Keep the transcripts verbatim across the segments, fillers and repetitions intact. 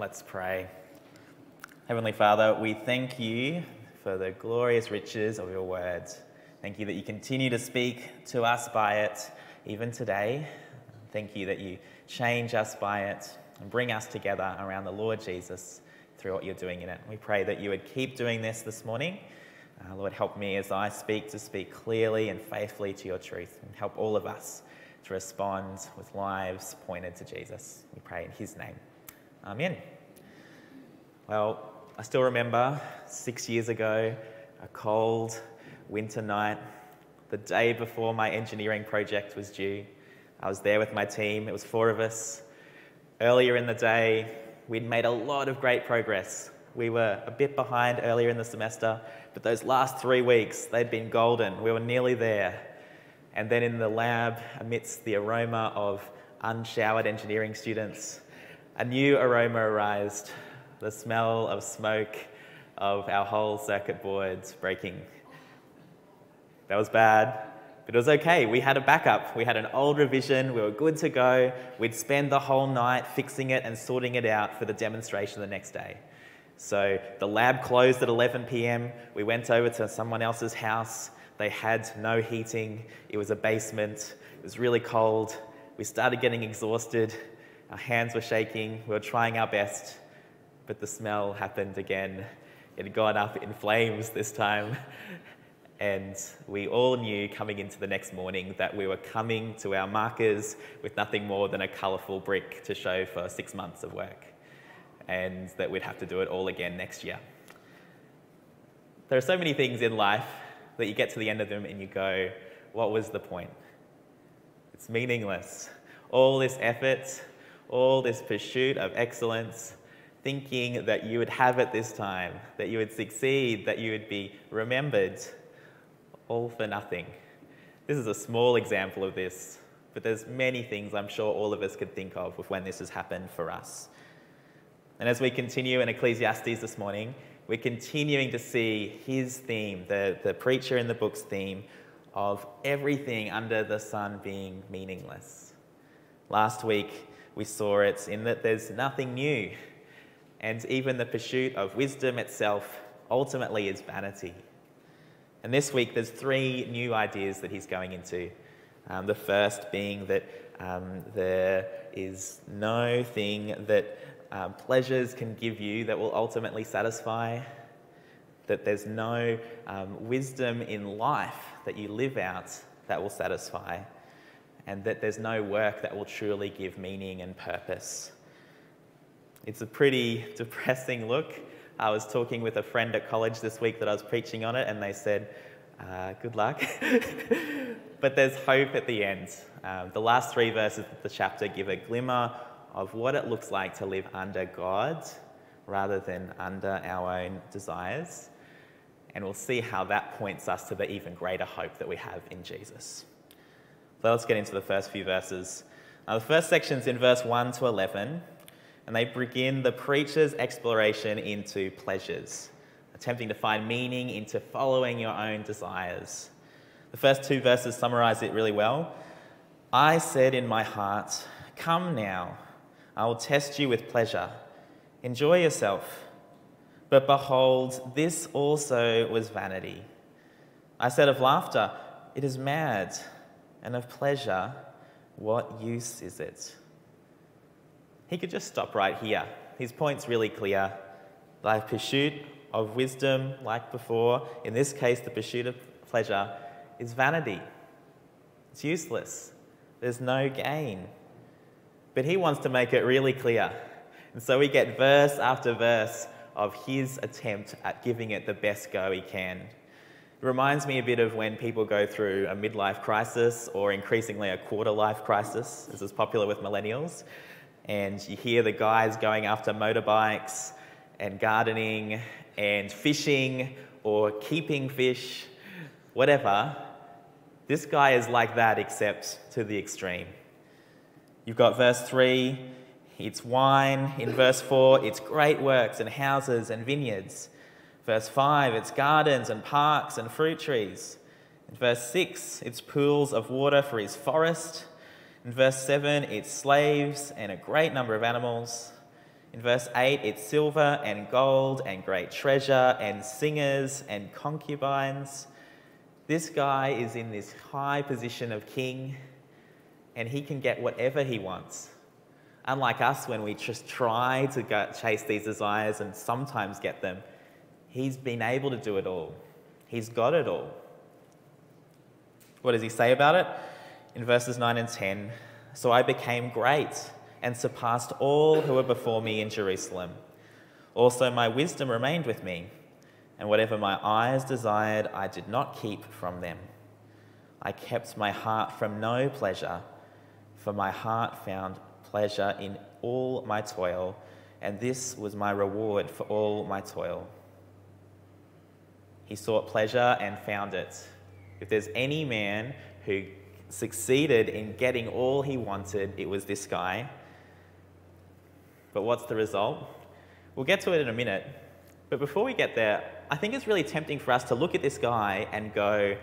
Let's pray. Heavenly Father, we thank you for the glorious riches of your words. Thank you that you continue to speak to us by it, even today. Thank you that you change us by it and bring us together around the Lord Jesus through what you're doing in it. We pray that you would keep doing this this morning. Uh, Lord, help me as I speak to speak clearly and faithfully to your truth, and help all of us to respond with lives pointed to Jesus. We pray in his name. Amen. Well, I still remember six years ago, a cold winter night, the day before my engineering project was due. I was there with my team. It was four of us. Earlier in the day, we'd made a lot of great progress. We were a bit behind earlier in the semester, but those last three weeks, they'd been golden. We were nearly there. And then in the lab, amidst the aroma of unshowered engineering students, a new aroma arised, the smell of smoke of our whole circuit boards breaking. That was bad, but it was okay. We had a backup. We had an old revision. We were good to go. We'd spend the whole night fixing it and sorting it out for the demonstration the next day. So the lab closed at eleven p m We went over to someone else's house. They had no heating. It was a basement. It was really cold. We started getting exhausted. Our hands were shaking. We were trying our best, but the smell happened again. It had gone up in flames this time. And we all knew coming into the next morning that we were coming to our markers with nothing more than a colourful brick to show for six months of work, and that we'd have to do it all again next year. There are so many things in life that you get to the end of them and you go, what was the point? It's meaningless. All this effort, all this pursuit of excellence, thinking that you would have it this time, that you would succeed, that you would be remembered, all for nothing. This is a small example of this, but there's many things I'm sure all of us could think of with when this has happened for us. And as we continue in Ecclesiastes this morning, we're continuing to see his theme, the, the preacher in the book's theme of everything under the sun being meaningless. Last week, we saw it in that there's nothing new, and even the pursuit of wisdom itself ultimately is vanity. And this week, there's three new ideas that he's going into. Um, the first being that um, there is no thing that um, pleasures can give you that will ultimately satisfy, that there's no um, wisdom in life that you live out that will satisfy, and that there's no work that will truly give meaning and purpose. It's a pretty depressing look. I was talking with a friend at college this week that I was preaching on it, and they said, uh, good luck. But there's hope at the end. Um, the last three verses of the chapter give a glimmer of what it looks like to live under God rather than under our own desires. And we'll see how that points us to the even greater hope that we have in Jesus. So let's get into the first few verses. Now, the first section's in verse one to eleven. And they begin the preacher's exploration into pleasures, attempting to find meaning into following your own desires. The first two verses summarize it really well. I said in my heart, come now, I will test you with pleasure. Enjoy yourself. But behold, this also was vanity. I said of laughter, it is mad, and of pleasure, what use is it? He could just stop right here. His point's really clear. The pursuit of wisdom, like before, in this case, the pursuit of pleasure, is vanity. It's useless. There's no gain. But he wants to make it really clear. And so we get verse after verse of his attempt at giving it the best go he can. It reminds me a bit of when people go through a midlife crisis or increasingly a quarter-life crisis, as is popular with millennials. And you hear the guys going after motorbikes and gardening and fishing or keeping fish, whatever. This guy is like that, except to the extreme. You've got verse three, it's wine. In verse four, it's great works and houses and vineyards. Verse five, it's gardens and parks and fruit trees. In verse six, it's pools of water for his forest. In verse seven, it's slaves and a great number of animals. In verse eight, it's silver and gold and great treasure and singers and concubines. This guy is in this high position of king, and he can get whatever he wants. Unlike us, when we just try to go chase these desires and sometimes get them, he's been able to do it all. He's got it all. What does he say about it? In verses nine and ten, so I became great and surpassed all who were before me in Jerusalem. Also my wisdom remained with me, and whatever my eyes desired I did not keep from them. I kept my heart from no pleasure, for my heart found pleasure in all my toil, and this was my reward for all my toil. He sought pleasure and found it. If there's any man who succeeded in getting all he wanted, it was this guy. But what's the result? We'll get to it in a minute. But before we get there, I think it's really tempting for us to look at this guy and go,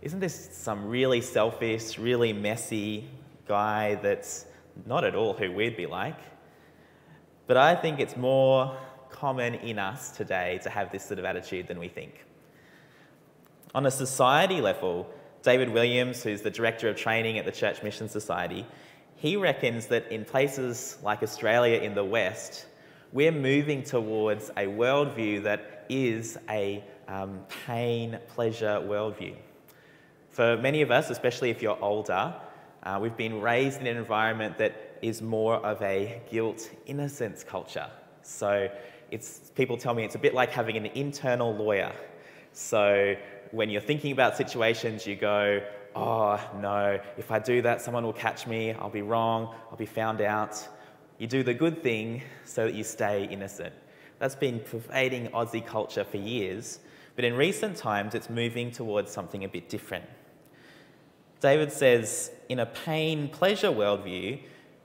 isn't this some really selfish, really messy guy that's not at all who we'd be like? But I think it's more common in us today to have this sort of attitude than we think. On a society level, David Williams, who's the director of training at the Church Mission Society, he reckons that in places like Australia in the West, we're moving towards a worldview that is a um, pain-pleasure worldview. For many of us, especially if you're older, uh, we've been raised in an environment that is more of a guilt-innocence culture. So it's, people tell me it's a bit like having an internal lawyer. So when you're thinking about situations, you go, oh no, if I do that, someone will catch me, I'll be wrong, I'll be found out. You do the good thing so that you stay innocent. That's been pervading Aussie culture for years, but in recent times, it's moving towards something a bit different. David says, in a pain-pleasure worldview,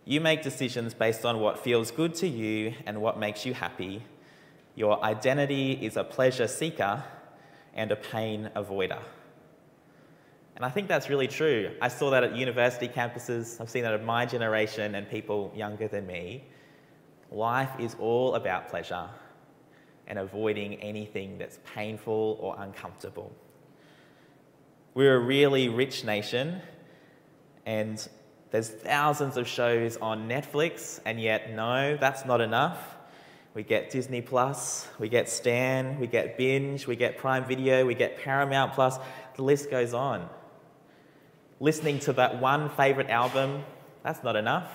you make decisions based on what feels good to you and what makes you happy. Your identity is a pleasure seeker and a pain avoider. And I think that's really true. I saw that at university campuses. I've seen that at my generation and people younger than me. Life is all about pleasure and avoiding anything that's painful or uncomfortable. We're a really rich nation, and there's thousands of shows on Netflix, and yet no, that's not enough. We get Disney Plus, we get Stan, we get Binge, we get Prime Video, we get Paramount Plus, the list goes on. Listening to that one favourite album, that's not enough.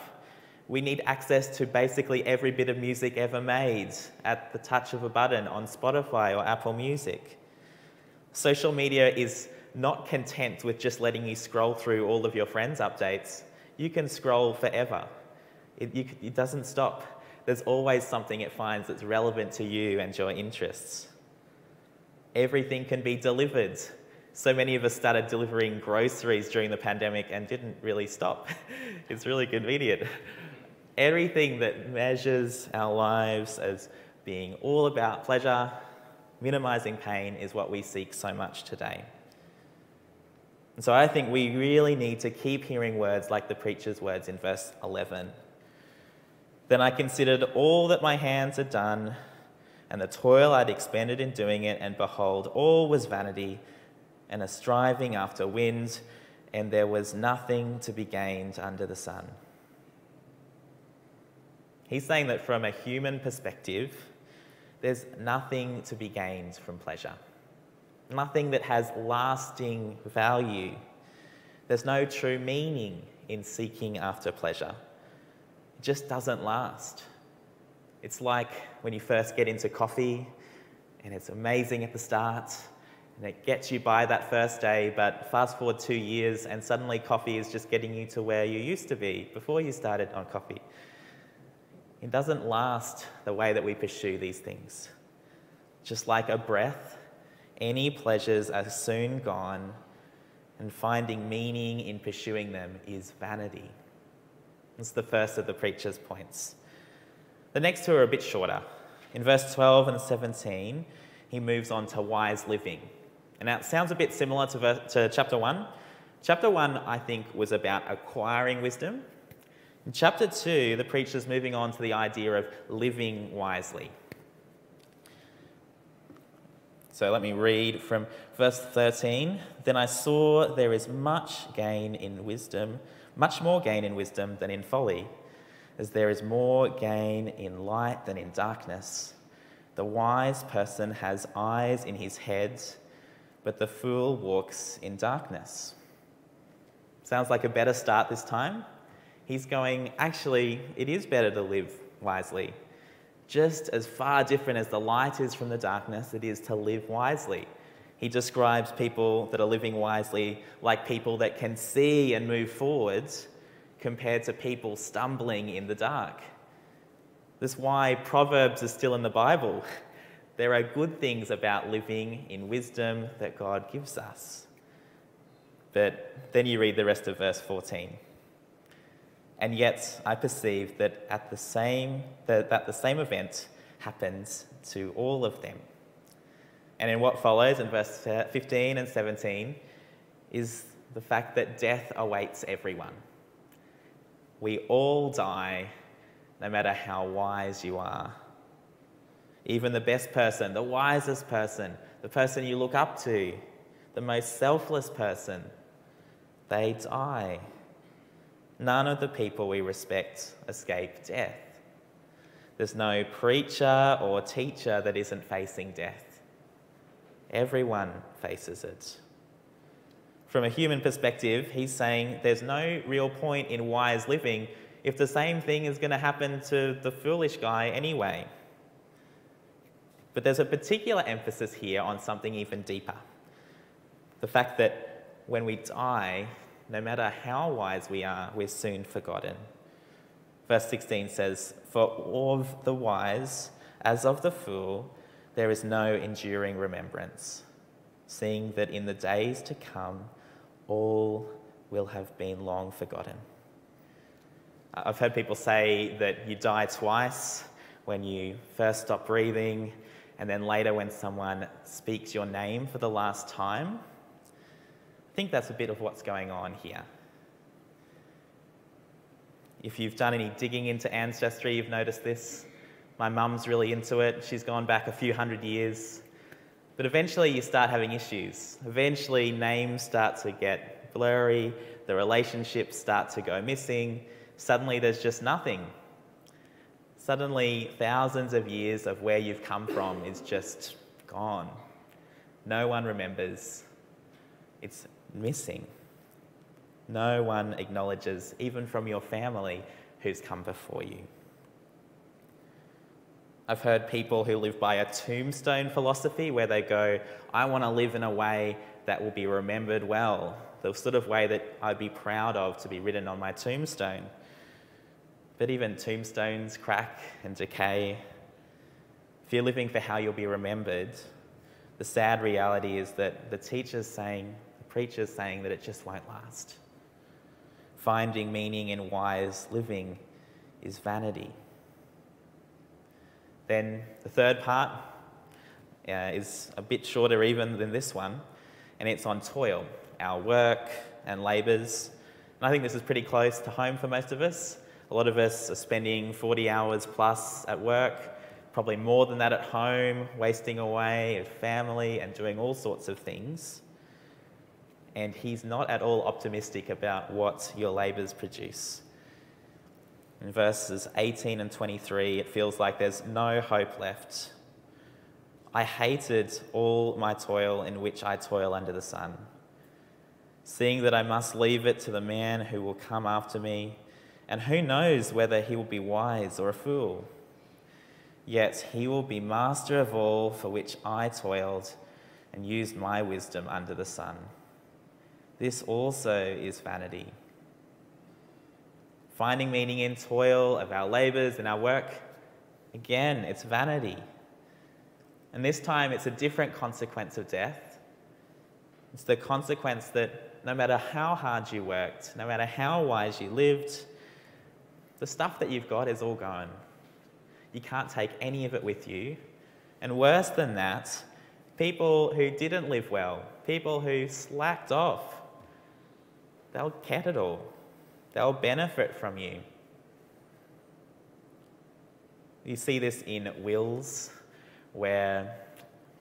We need access to basically every bit of music ever made at the touch of a button on Spotify or Apple Music. Social media is not content with just letting you scroll through all of your friends' updates. You can scroll forever. It, you, it doesn't stop. There's always something it finds that's relevant to you and your interests. Everything can be delivered. So many of us started delivering groceries during the pandemic and didn't really stop. It's really convenient. Everything that measures our lives as being all about pleasure, minimizing pain, is what we seek so much today. And so I think we really need to keep hearing words like the preacher's words in verse eleven. Then I considered all that my hands had done and the toil I'd expended in doing it, and behold, all was vanity and a striving after wind, and there was nothing to be gained under the sun. He's saying that from a human perspective, there's nothing to be gained from pleasure. Nothing that has lasting value. There's no true meaning in seeking after pleasure. It just doesn't last. It's like when you first get into coffee and it's amazing at the start and it gets you by that first day, but fast forward two years and suddenly coffee is just getting you to where you used to be before you started on coffee. It doesn't last the way that we pursue these things. Just like a breath, any pleasures are soon gone, and finding meaning in pursuing them is vanity. It's the first of the preacher's points. The next two are a bit shorter. In verse twelve and seventeen, he moves on to wise living. And that sounds a bit similar to, verse, to chapter one. Chapter one, I think, was about acquiring wisdom. In chapter two, the preacher's moving on to the idea of living wisely. So let me read from verse thirteen. Then I saw there is much gain in wisdom, much more gain in wisdom than in folly, as there is more gain in light than in darkness. The wise person has eyes in his head, but the fool walks in darkness. Sounds like a better start this time. He's going, actually, it is better to live wisely. Just as far different as the light is from the darkness, it is to live wisely. He describes people that are living wisely like people that can see and move forwards compared to people stumbling in the dark. That's why Proverbs is still in the Bible. There are good things about living in wisdom that God gives us. But then you read the rest of verse fourteen. And yet I perceive that at the same that, that the same event happens to all of them. And in what follows in verse fifteen and seventeen is the fact that death awaits everyone. We all die, no matter how wise you are. Even the best person, the wisest person, the person you look up to, the most selfless person, they die. None of the people we respect escape death. There's no preacher or teacher that isn't facing death. Everyone faces it. From a human perspective, he's saying there's no real point in wise living if the same thing is going to happen to the foolish guy anyway. But there's a particular emphasis here on something even deeper. The fact that when we die, no matter how wise we are, we're soon forgotten. Verse sixteen says, "For of the wise, as of the fool, there is no enduring remembrance, seeing that in the days to come, all will have been long forgotten." I've heard people say that you die twice, when you first stop breathing, and then later when someone speaks your name for the last time. I think that's a bit of what's going on here. If you've done any digging into ancestry, you've noticed this. My mum's really into it. She's gone back a few hundred years. But eventually you start having issues. Eventually names start to get blurry. The relationships start to go missing. Suddenly there's just nothing. Suddenly thousands of years of where you've come from is just gone. No one remembers. It's missing. No one acknowledges, even from your family, who's come before you. I've heard people who live by a tombstone philosophy where they go, I want to live in a way that will be remembered well, the sort of way that I'd be proud of to be written on my tombstone. But even tombstones crack and decay. If you're living for how you'll be remembered, the sad reality is that the teacher's saying, preacher's saying that it just won't last. Finding meaning in wise living is vanity. Then the third part uh, is a bit shorter even than this one, and it's on toil, our work and labours. And I think this is pretty close to home for most of us. A lot of us are spending forty hours plus at work, probably more than that at home, wasting away at family and doing all sorts of things. And he's not at all optimistic about what your labours produce. In verses eighteen and twenty-three, it feels like there's no hope left. I hated all my toil in which I toil under the sun, seeing that I must leave it to the man who will come after me, and who knows whether he will be wise or a fool. Yet he will be master of all for which I toiled and used my wisdom under the sun. This also is vanity. Finding meaning in toil of our labours and our work, again, it's vanity. And this time it's a different consequence of death. It's the consequence that no matter how hard you worked, no matter how wise you lived, the stuff that you've got is all gone. You can't take any of it with you. And worse than that, people who didn't live well, people who slacked off, they'll get it all. They'll benefit from you. You see this in wills, where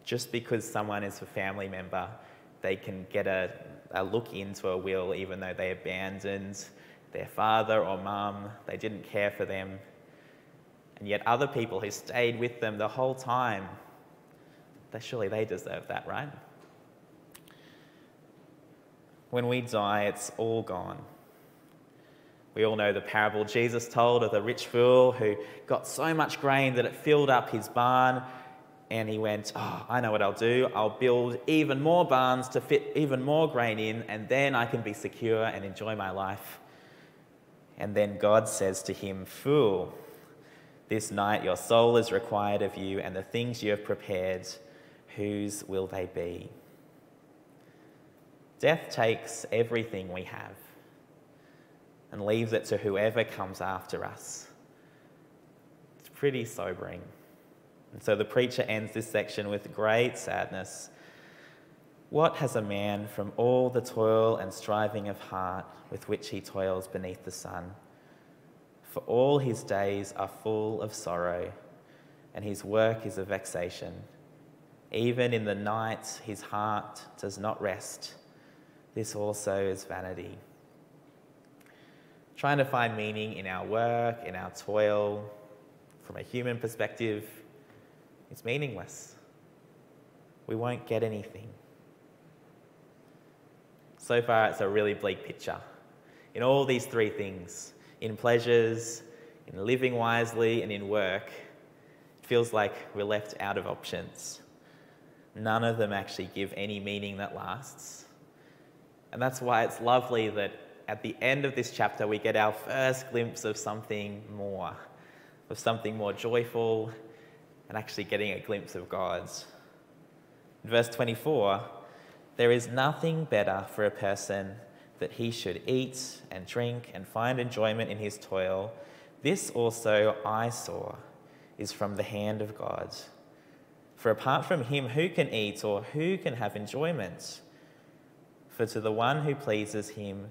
just because someone is a family member, they can get a, a look into a will, even though they abandoned their father or mum, they didn't care for them. And yet other people who stayed with them the whole time, they, surely they deserve that, right? When we die, it's all gone. We all know the parable Jesus told of the rich fool who got so much grain that it filled up his barn, and he went, oh, I know what I'll do. I'll build even more barns to fit even more grain in, and then I can be secure and enjoy my life. And then God says to him, fool, this night your soul is required of you, and the things you have prepared, whose will they be? Death takes everything we have and leaves it to whoever comes after us. It's pretty sobering. And so the preacher ends this section with great sadness. What has a man from all the toil and striving of heart with which he toils beneath the sun? For all his days are full of sorrow, and his work is a vexation. Even in the night his heart does not rest. This also is vanity. Trying to find meaning in our work, in our toil, from a human perspective, it's meaningless. We won't get anything. So far, it's a really bleak picture. In all these three things, in pleasures, in living wisely, and in work, it feels like we're left out of options. None of them actually give any meaning that lasts. And that's why it's lovely that at the end of this chapter, we get our first glimpse of something more, of something more joyful, and actually getting a glimpse of God's. In verse twenty-four, there is nothing better for a person that he should eat and drink and find enjoyment in his toil. This also I saw is from the hand of God. For apart from him, who can eat or who can have enjoyment? For to the one who pleases him,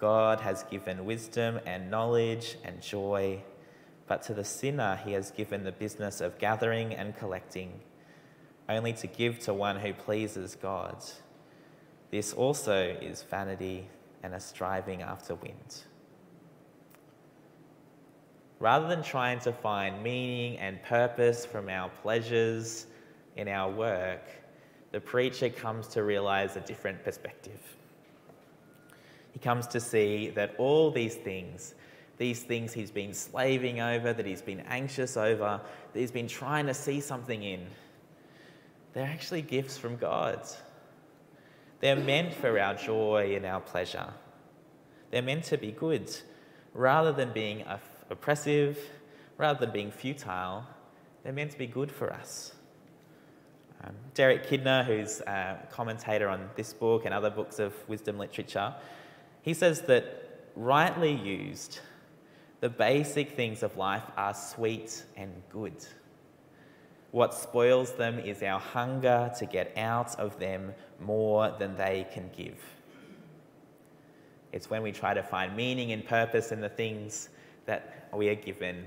God has given wisdom and knowledge and joy, but to the sinner he has given the business of gathering and collecting, only to give to one who pleases God. This also is vanity and a striving after wind. Rather than trying to find meaning and purpose from our pleasures in our work, the preacher comes to realize a different perspective. He comes to see that all these things, these things he's been slaving over, that he's been anxious over, that he's been trying to see something in, they're actually gifts from God. They're meant for our joy and our pleasure. They're meant to be good. Rather than being oppressive, rather than being futile, they're meant to be good for us. Um, Derek Kidner, who's a commentator on this book and other books of wisdom literature, he says that rightly used, the basic things of life are sweet and good. What spoils them is our hunger to get out of them more than they can give. It's when we try to find meaning and purpose in the things that we are given,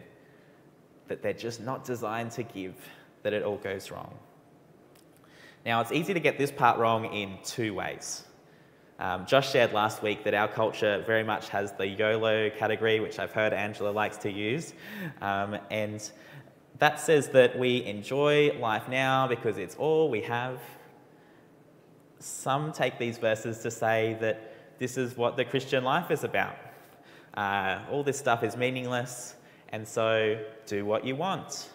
that they're just not designed to give, that it all goes wrong. Now, it's easy to get this part wrong in two ways. Um, Josh shared last week that our culture very much has the YOLO category, which I've heard Angela likes to use. Um, and that says that we enjoy life now because it's all we have. Some take these verses to say that this is what the Christian life is about. Uh, all this stuff is meaningless, and so do what you want.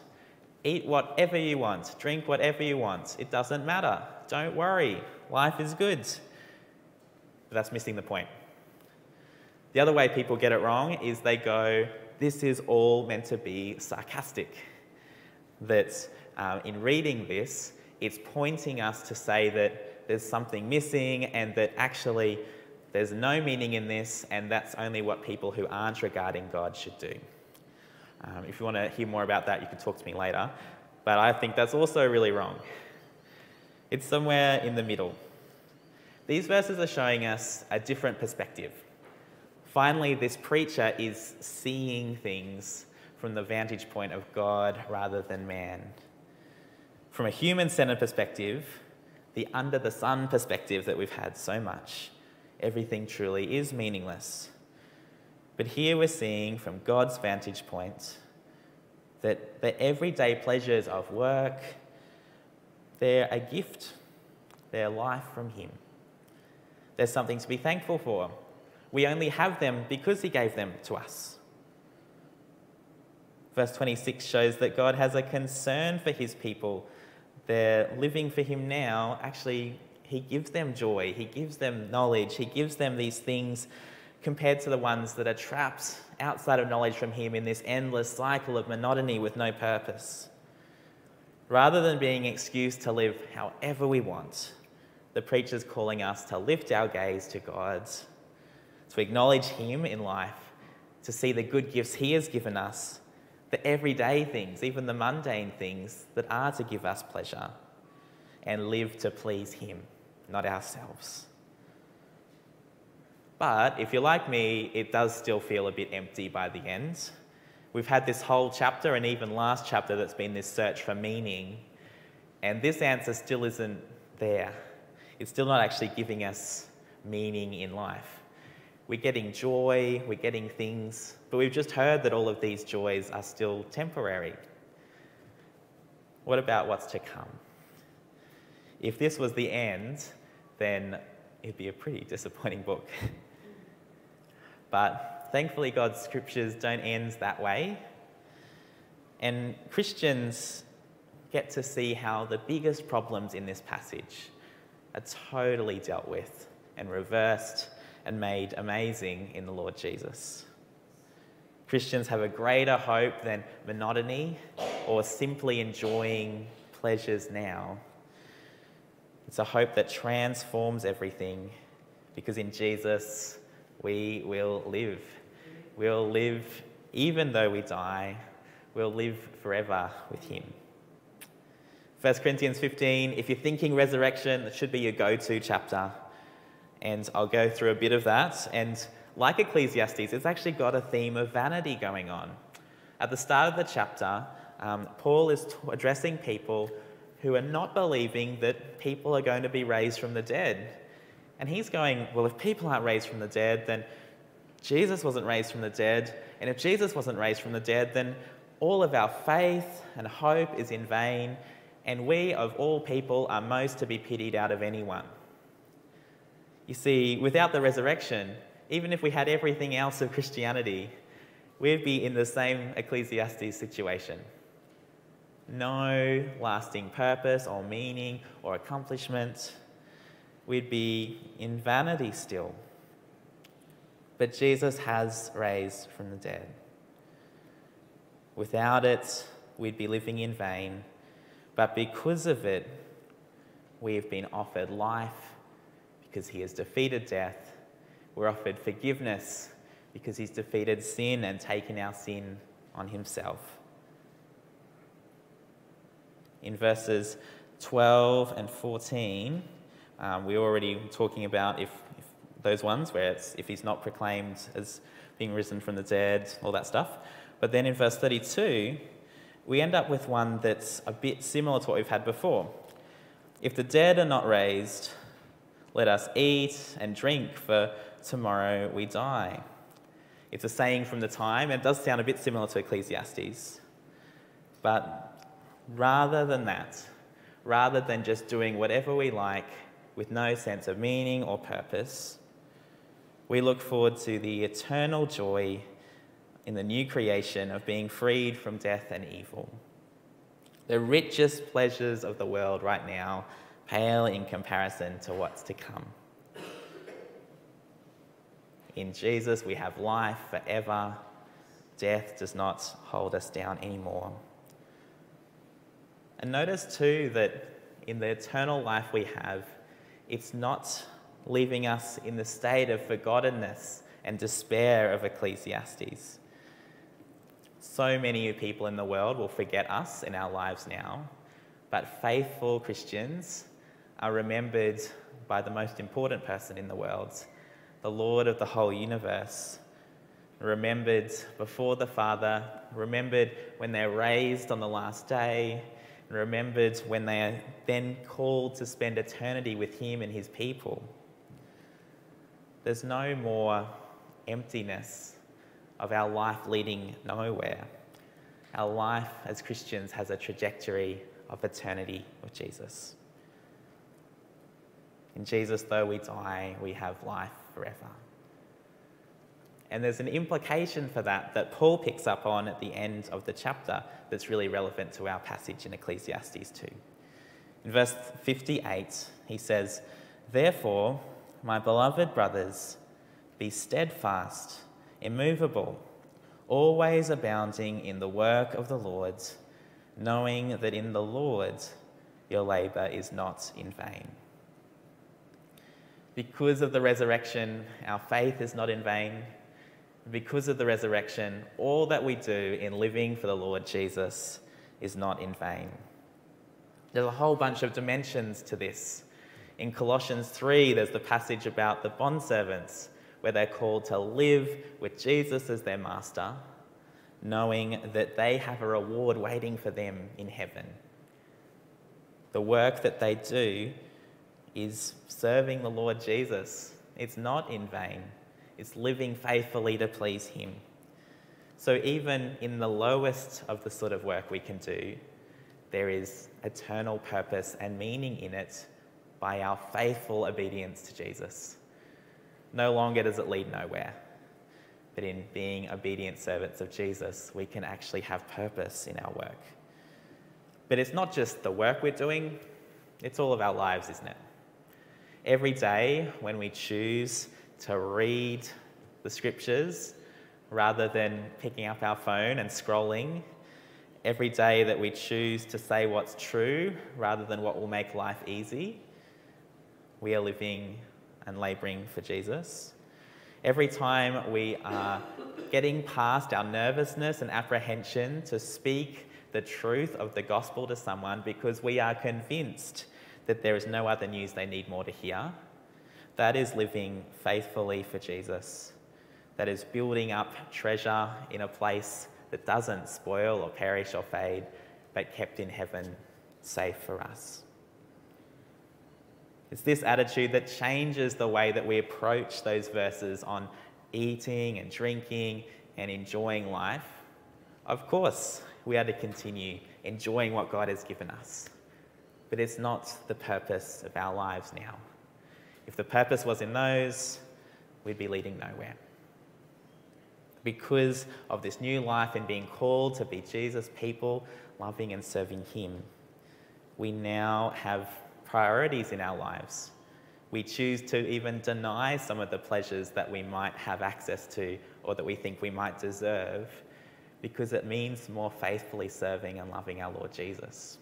Eat whatever you want, drink whatever you want. It doesn't matter. Don't worry. Life is good. But that's missing the point. The other way people get it wrong is they go, this is all meant to be sarcastic. That um, in reading this, it's pointing us to say that there's something missing and that actually there's no meaning in this, and that's only what people who aren't regarding God should do. Um, if you want to hear more about that, you can talk to me later. But I think that's also really wrong. It's somewhere in the middle. These verses are showing us a different perspective. Finally, this preacher is seeing things from the vantage point of God rather than man. From a human-centered perspective, the under-the-sun perspective that we've had so much, everything truly is meaningless. But here we're seeing from God's vantage point that the everyday pleasures of work, they're a gift, they're life from him. There's something to be thankful for. We only have them because he gave them to us. Verse twenty-six shows that God has a concern for his people. They're living for him now. Actually, he gives them joy. He gives them knowledge. He gives them these things compared to the ones that are trapped outside of knowledge from him in this endless cycle of monotony with no purpose. Rather than being excused to live however we want, the preacher's calling us to lift our gaze to God, to acknowledge him in life, to see the good gifts he has given us, the everyday things, even the mundane things that are to give us pleasure, and live to please him, not ourselves. But if you're like me, it does still feel a bit empty by the end. We've had this whole chapter and even last chapter that's been this search for meaning, and this answer still isn't there. It's still not actually giving us meaning in life. We're getting joy, we're getting things, but we've just heard that all of these joys are still temporary. What about what's to come? If this was the end, then it'd be a pretty disappointing book. But thankfully, God's scriptures don't end that way. And Christians get to see how the biggest problems in this passage are totally dealt with and reversed and made amazing in the Lord Jesus. Christians have a greater hope than monotony or simply enjoying pleasures now. It's a hope that transforms everything, because in Jesus we will live. We'll live even though we die. We'll live forever with him. First Corinthians fifteen, if you're thinking resurrection, that should be your go-to chapter. And I'll go through a bit of that. And like Ecclesiastes, it's actually got a theme of vanity going on. At the start of the chapter, um, Paul is t- addressing people who are not believing that people are going to be raised from the dead. And he's going, well, if people aren't raised from the dead, then Jesus wasn't raised from the dead. And if Jesus wasn't raised from the dead, then all of our faith and hope is in vain. And we, of all people, are most to be pitied out of anyone. You see, without the resurrection, even if we had everything else of Christianity, we'd be in the same Ecclesiastes situation. No lasting purpose or meaning or accomplishment. We'd be in vanity still. But Jesus has raised from the dead. Without it, we'd be living in vain. But because of it, we have been offered life, because he has defeated death. We're offered forgiveness because he's defeated sin and taken our sin on himself. In verses twelve and fourteen, um, we we're already talking about if, if those ones where it's if he's not proclaimed as being risen from the dead, all that stuff. But then in verse thirty-two, we end up with one that's a bit similar to what we've had before. If the dead are not raised, let us eat and drink, for tomorrow we die. It's a saying from the time, and it does sound a bit similar to Ecclesiastes. But rather than that, rather than just doing whatever we like with no sense of meaning or purpose, we look forward to the eternal joy in the new creation of being freed from death and evil. The richest pleasures of the world right now pale in comparison to what's to come. In Jesus, we have life forever. Death does not hold us down anymore. And notice too that in the eternal life we have, it's not leaving us in the state of forgottenness and despair of Ecclesiastes. So many people in the world will forget us in our lives now, but faithful Christians are remembered by the most important person in the world, the Lord of the whole universe, remembered before the Father, remembered when they're raised on the last day, and remembered when they are then called to spend eternity with him and his people. There's no more emptiness of our life leading nowhere. Our life as Christians has a trajectory of eternity with Jesus. In Jesus, though we die, we have life forever. And there's an implication for that that Paul picks up on at the end of the chapter that's really relevant to our passage in Ecclesiastes two. In verse fifty-eight, he says, "Therefore, my beloved brothers, be steadfast, immovable, always abounding in the work of the Lord, knowing that in the Lord your labor is not in vain." Because of the resurrection, our faith is not in vain. Because of the resurrection, all that we do in living for the Lord Jesus is not in vain. There's a whole bunch of dimensions to this. In Colossians three, there's the passage about the bondservants, where they're called to live with Jesus as their master, knowing that they have a reward waiting for them in heaven. The work that they do is serving the Lord Jesus. It's not in vain. It's living faithfully to please him. So even in the lowest of the sort of work we can do, there is eternal purpose and meaning in it by our faithful obedience to Jesus. No longer does it lead nowhere, but in being obedient servants of Jesus, we can actually have purpose in our work. But it's not just the work we're doing, it's all of our lives, isn't it? Every day when we choose to read the scriptures rather than picking up our phone and scrolling, every day that we choose to say what's true rather than what will make life easy, we are living and labouring for Jesus. Every time we are getting past our nervousness and apprehension to speak the truth of the gospel to someone because we are convinced that there is no other news they need more to hear, that is living faithfully for Jesus. That is building up treasure in a place that doesn't spoil or perish or fade, but kept in heaven, safe for us. It's this attitude that changes the way that we approach those verses on eating and drinking and enjoying life. Of course, we are to continue enjoying what God has given us. But it's not the purpose of our lives now. If the purpose was in those, we'd be leading nowhere. Because of this new life and being called to be Jesus' people, loving and serving him, we now have priorities in our lives. We choose to even deny some of the pleasures that we might have access to or that we think we might deserve, because it means more faithfully serving and loving our Lord Jesus.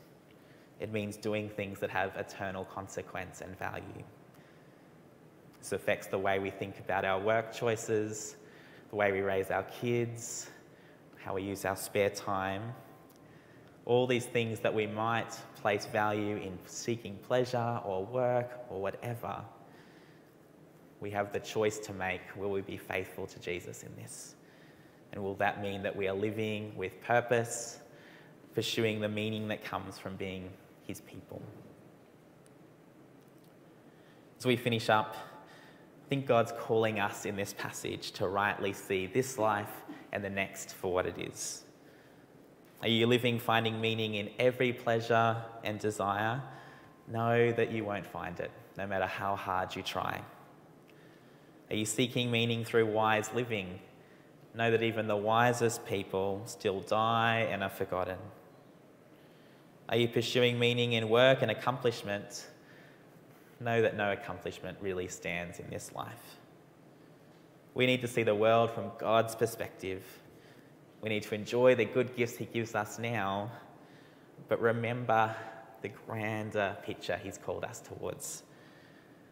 It means doing things that have eternal consequence and value. This affects the way we think about our work choices, the way we raise our kids, how we use our spare time. All these things that we might place value in seeking pleasure or work or whatever, we have the choice to make, will we be faithful to Jesus in this? And will that mean that we are living with purpose, pursuing the meaning that comes from being his people? As we finish up, I think God's calling us in this passage to rightly see this life and the next for what it is. Are you living, finding meaning in every pleasure and desire? Know that you won't find it, no matter how hard you try. Are you seeking meaning through wise living? Know that even the wisest people still die and are forgotten. Are you pursuing meaning in work and accomplishment? Know that no accomplishment really stands in this life. We need to see the world from God's perspective. We need to enjoy the good gifts he gives us now, but remember the grander picture he's called us towards.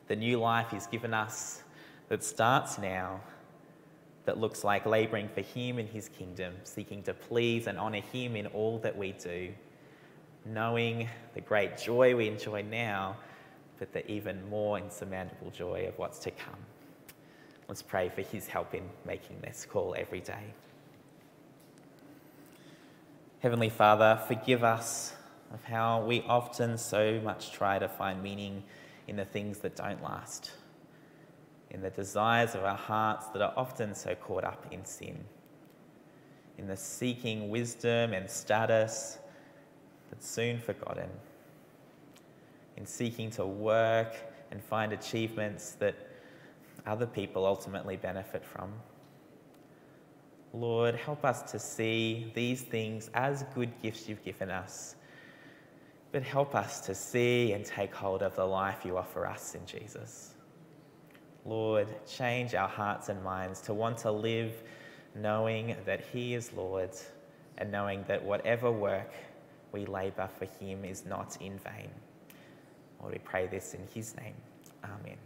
The new life he's given us that starts now, that looks like labouring for him and his kingdom, seeking to please and honour him in all that we do, knowing the great joy we enjoy now, but the even more insurmountable joy of what's to come. Let's pray for his help in making this call every day. Heavenly Father, forgive us of how we often so much try to find meaning in the things that don't last, in the desires of our hearts that are often so caught up in sin, in the seeking wisdom and status that's soon forgotten, in seeking to work and find achievements that other people ultimately benefit from. Lord, help us to see these things as good gifts you've given us, but help us to see and take hold of the life you offer us in Jesus. Lord, change our hearts and minds to want to live knowing that he is Lord and knowing that whatever work we labour for him is not in vain. Lord, we pray this in his name. Amen.